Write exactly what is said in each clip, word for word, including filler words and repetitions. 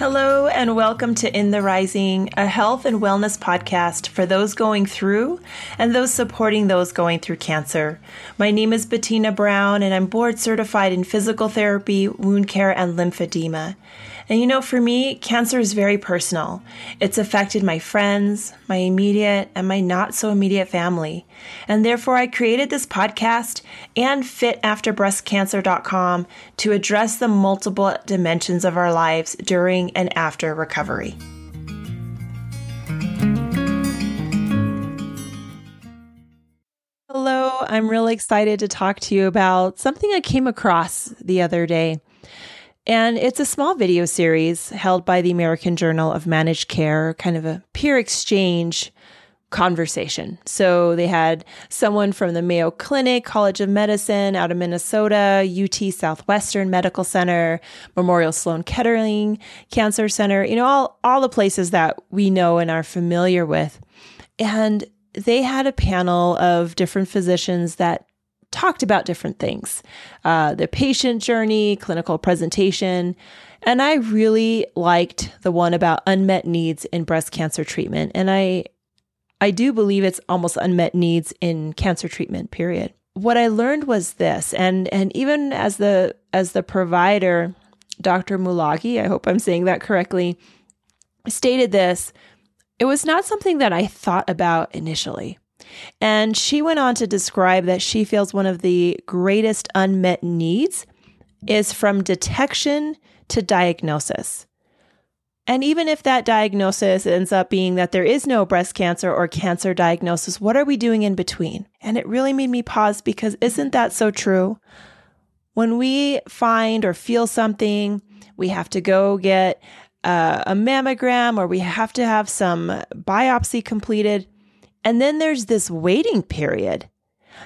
Hello and welcome to In the Rising, a health and wellness podcast for those going through and those supporting those going through cancer. My name is Bettina Brown and I'm board certified in physical therapy, wound care, and lymphedema. And you know, for me, cancer is very personal. It's affected my friends, my immediate, and my not so immediate family. And therefore, I created this podcast and fit after breast cancer dot com to address the multiple dimensions of our lives during and after recovery. Hello, I'm really excited to talk to you about something I came across the other day. And it's a small video series held by the American Journal of Managed Care, kind of a peer exchange conversation. So they had someone from the Mayo Clinic College of Medicine out of Minnesota, U T Southwestern Medical Center, Memorial Sloan Kettering Cancer Center, you know, all, all the places that we know and are familiar with. And they had a panel of different physicians that talked about different things, uh, the patient journey, clinical presentation. And I really liked the one about unmet needs in breast cancer treatment. And I, I do believe it's almost unmet needs in cancer treatment, period. What I learned was this, and, and even as the, as the provider, Doctor Mullangi, I hope I'm saying that correctly, stated this, it was not something that I thought about initially. And she went on to describe that she feels one of the greatest unmet needs is from detection to diagnosis. And even if that diagnosis ends up being that there is no breast cancer or cancer diagnosis, what are we doing in between? And it really made me pause because isn't that so true? When we find or feel something, we have to go get uh, a mammogram or we have to have some biopsy completed. And then there's this waiting period.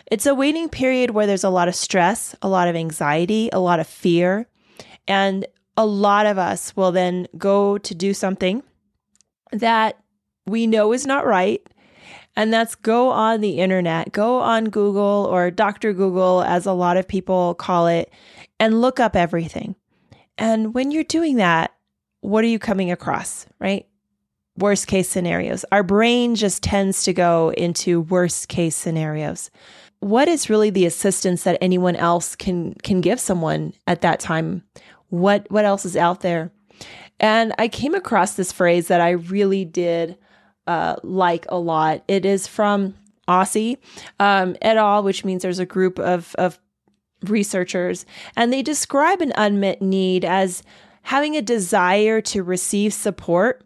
It's a waiting period where there's a lot of stress, a lot of anxiety, a lot of fear. And a lot of us will then go to do something that we know is not right. And that's go on the internet, go on Google or Doctor Google, as a lot of people call it, and look up everything. And when you're doing that, what are you coming across, right? Worst case scenarios. Our brain just tends to go into worst case scenarios. What is really the assistance that anyone else can can give someone at that time? What what else is out there? And I came across this phrase that I really did uh, like a lot. It is from Aussie um, et al., which means there's a group of of researchers, and they describe an unmet need as having a desire to receive support.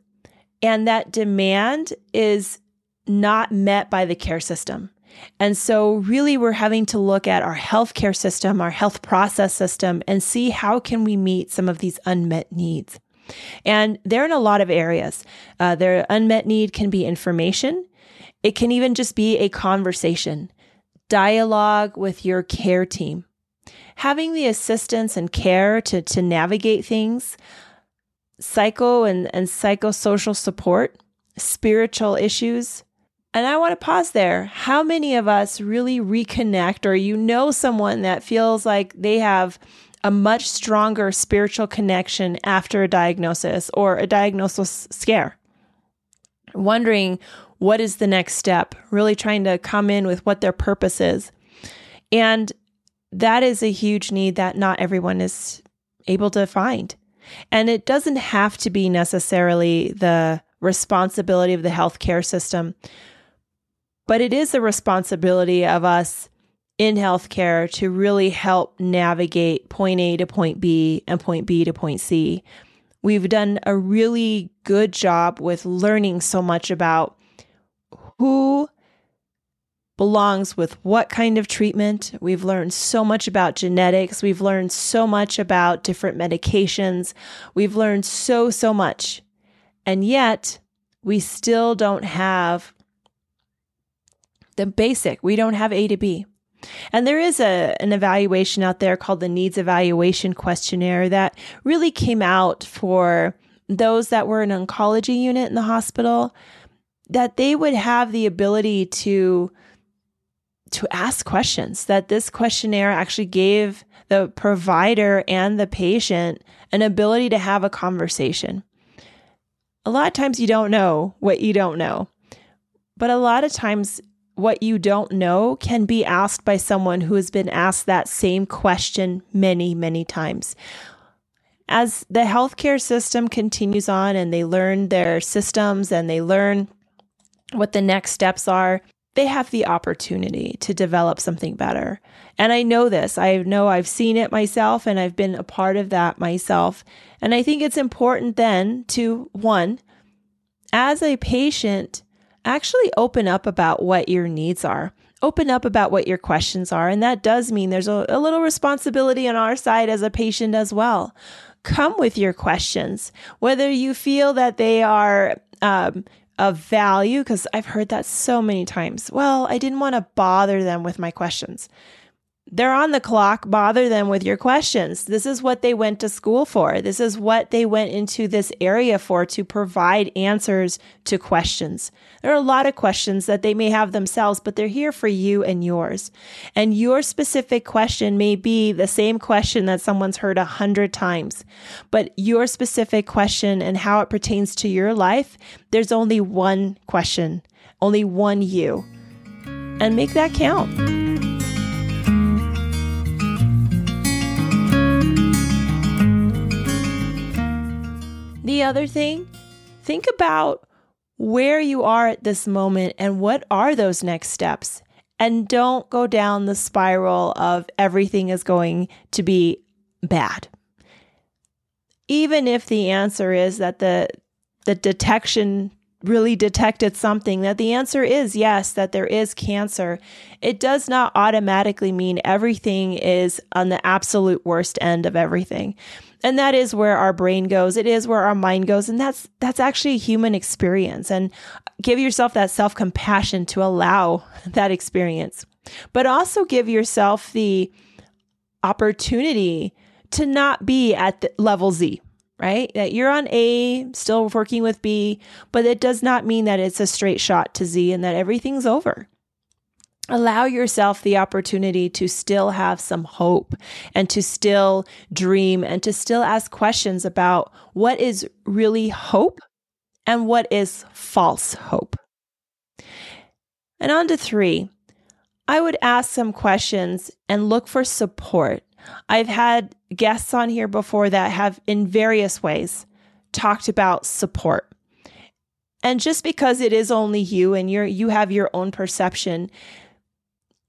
And that demand is not met by the care system. And so really we're having to look at our healthcare system, our health process system, and see how can we meet some of these unmet needs. And they're in a lot of areas. Uh, their unmet need can be information. It can even just be a conversation, dialogue with your care team, having the assistance and care to, to navigate things, psycho and, and psychosocial support, spiritual issues. And I want to pause there. How many of us really reconnect or you know someone that feels like they have a much stronger spiritual connection after a diagnosis or a diagnosis scare? Wondering what is the next step, really trying to come in with what their purpose is. And that is a huge need that not everyone is able to find. And it doesn't have to be necessarily the responsibility of the healthcare system, but it is the responsibility of us in healthcare to really help navigate point A to point B and point B to point C. We've done a really good job with learning so much about who belongs with what kind of treatment. We've learned so much about genetics. We've learned so much about different medications. We've learned so, so much. And yet we still don't have the basic. We don't have A to B. And there is a, an evaluation out there called the Needs Evaluation Questionnaire that really came out for those that were in an oncology unit in the hospital, that they would have the ability to to ask questions, that this questionnaire actually gave the provider and the patient an ability to have a conversation. a lot of times you don't know what you don't know. But a lot of times what you don't know can be asked by someone who has been asked that same question many, many times. As the healthcare system continues on and they learn their systems and they learn what the next steps are, they have the opportunity to develop something better. And I know this. I know I've seen it myself and I've been a part of that myself. And I think it's important then to, one, as a patient, actually open up about what your needs are. Open up about what your questions are. And that does mean there's a, a little responsibility on our side as a patient as well. Come with your questions, whether you feel that they are um, of value, because I've heard that so many times. Well, I didn't want to bother them with my questions. They're on the clock. Bother them with your questions. This is what they went to school for. This is what they went into this area for, to provide answers to questions. There are a lot of questions that they may have themselves, but they're here for you and yours. And your specific question may be the same question that someone's heard a hundred times, but your specific question and how it pertains to your life, there's only one question, only one you. And make that count. The other thing, think about where you are at this moment and what are those next steps. And don't go down the spiral of everything is going to be bad. Even if the answer is that the the detection really detected something, that the answer is yes, that there is cancer, it does not automatically mean everything is on the absolute worst end of everything. And that is where our brain goes. It is where our mind goes. And that's that's actually a human experience. And give yourself that self-compassion to allow that experience. But also give yourself the opportunity to not be at the level Z, right? That you're on A, still working with B, but it does not mean that it's a straight shot to Z and that everything's over. Allow yourself the opportunity to still have some hope and to still dream and to still ask questions about what is really hope and what is false hope. And on to three, I would ask some questions and look for support. I've had guests on here before that have in various ways talked about support. And just because it is only you and you're, you have your own perception,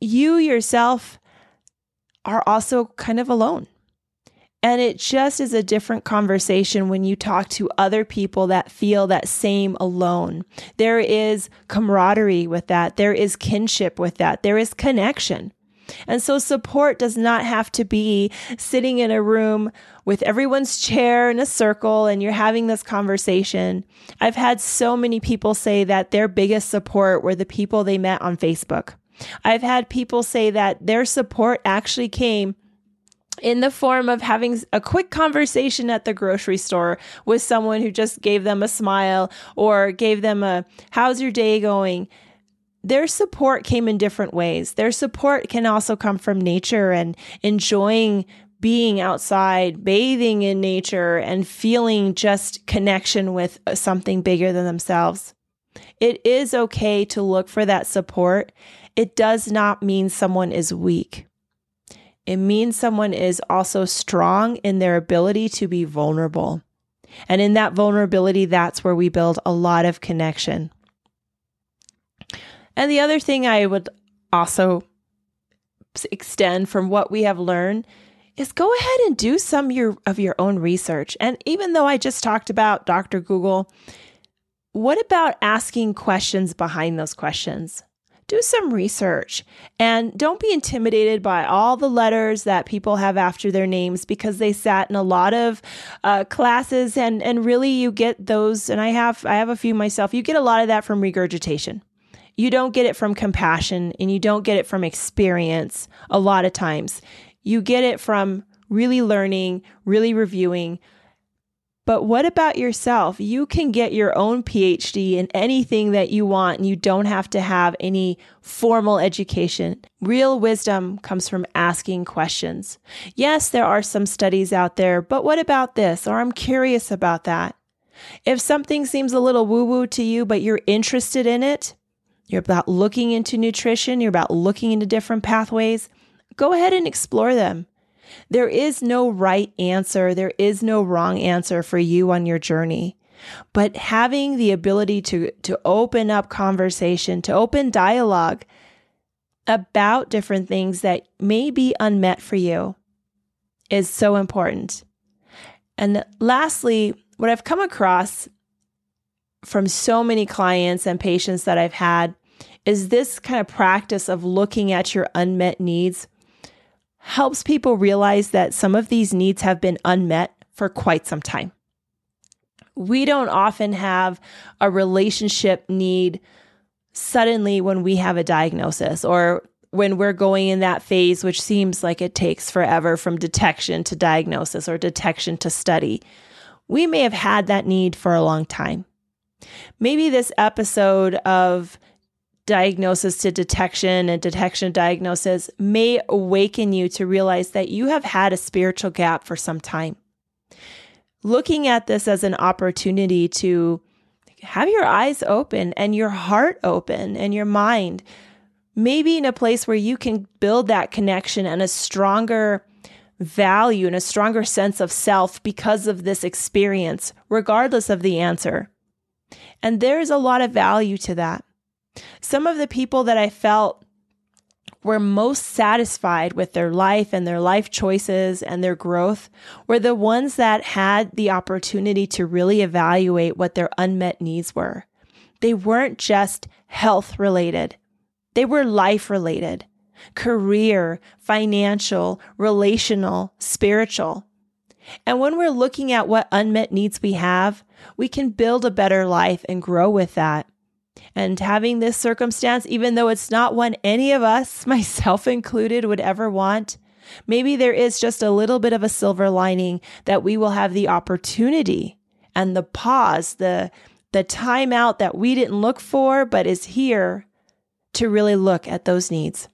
you yourself are also kind of alone. And it just is a different conversation when you talk to other people that feel that same alone. There is camaraderie with that. There is kinship with that. There is connection. And so support does not have to be sitting in a room with everyone's chair in a circle and you're having this conversation. I've had so many people say that their biggest support were the people they met on Facebook. I've had people say that their support actually came in the form of having a quick conversation at the grocery store with someone who just gave them a smile or gave them a, how's your day going? Their support came in different ways. Their support can also come from nature and enjoying being outside, bathing in nature, and feeling just connection with something bigger than themselves. It is okay to look for that support. It does not mean someone is weak. It means someone is also strong in their ability to be vulnerable. And in that vulnerability, that's where we build a lot of connection. And the other thing I would also extend from what we have learned is go ahead and do some your, of your own research. And even though I just talked about Doctor Google, what about asking questions behind those questions? Do some research and don't be intimidated by all the letters that people have after their names, because they sat in a lot of uh, classes and, and really you get those. And I have, I have a few myself. You get a lot of that from regurgitation. You don't get it from compassion and you don't get it from experience. A lot of times you get it from really learning, really reviewing. But what about yourself? You can get your own P H D in anything that you want, and you don't have to have any formal education. Real wisdom comes from asking questions. Yes, there are some studies out there, but what about this? Or I'm curious about that. If something seems a little woo-woo to you, but you're interested in it, you're about looking into nutrition, you're about looking into different pathways, go ahead and explore them. There is no right answer. There is no wrong answer for you on your journey. But having the ability to, to open up conversation, to open dialogue about different things that may be unmet for you is so important. And lastly, what I've come across from so many clients and patients that I've had is this kind of practice of looking at your unmet needs helps people realize that some of these needs have been unmet for quite some time. We don't often have a relationship need suddenly when we have a diagnosis or when we're going in that phase, which seems like it takes forever from detection to diagnosis or detection to study. We may have had that need for a long time. Maybe this episode of diagnosis to detection and detection to diagnosis may awaken you to realize that you have had a spiritual gap for some time. Looking at this as an opportunity to have your eyes open and your heart open and your mind, maybe in a place where you can build that connection and a stronger value and a stronger sense of self because of this experience, regardless of the answer. And there's a lot of value to that. Some of the people that I felt were most satisfied with their life and their life choices and their growth were the ones that had the opportunity to really evaluate what their unmet needs were. They weren't just health related. They were life related, career, financial, relational, spiritual. And when we're looking at what unmet needs we have, we can build a better life and grow with that. And having this circumstance, even though it's not one any of us, myself included, would ever want, maybe there is just a little bit of a silver lining that we will have the opportunity and the pause, the, the time out that we didn't look for, but is here to really look at those needs.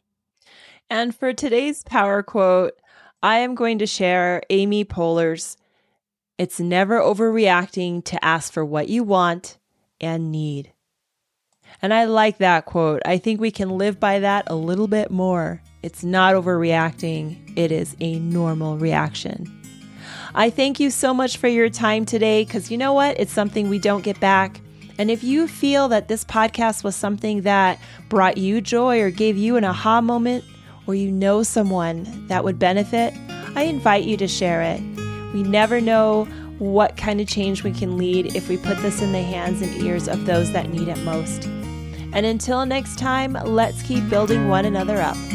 And for today's power quote, I am going to share Amy Poehler's, "It's never overreacting to ask for what you want and need." And I like that quote. I think we can live by that a little bit more. It's not overreacting. It is a normal reaction. I thank you so much for your time today because you know what? It's something we don't get back. And if you feel that this podcast was something that brought you joy or gave you an aha moment, or you know someone that would benefit, I invite you to share it. We never know what kind of change we can lead if we put this in the hands and ears of those that need it most. And until next time, let's keep building one another up.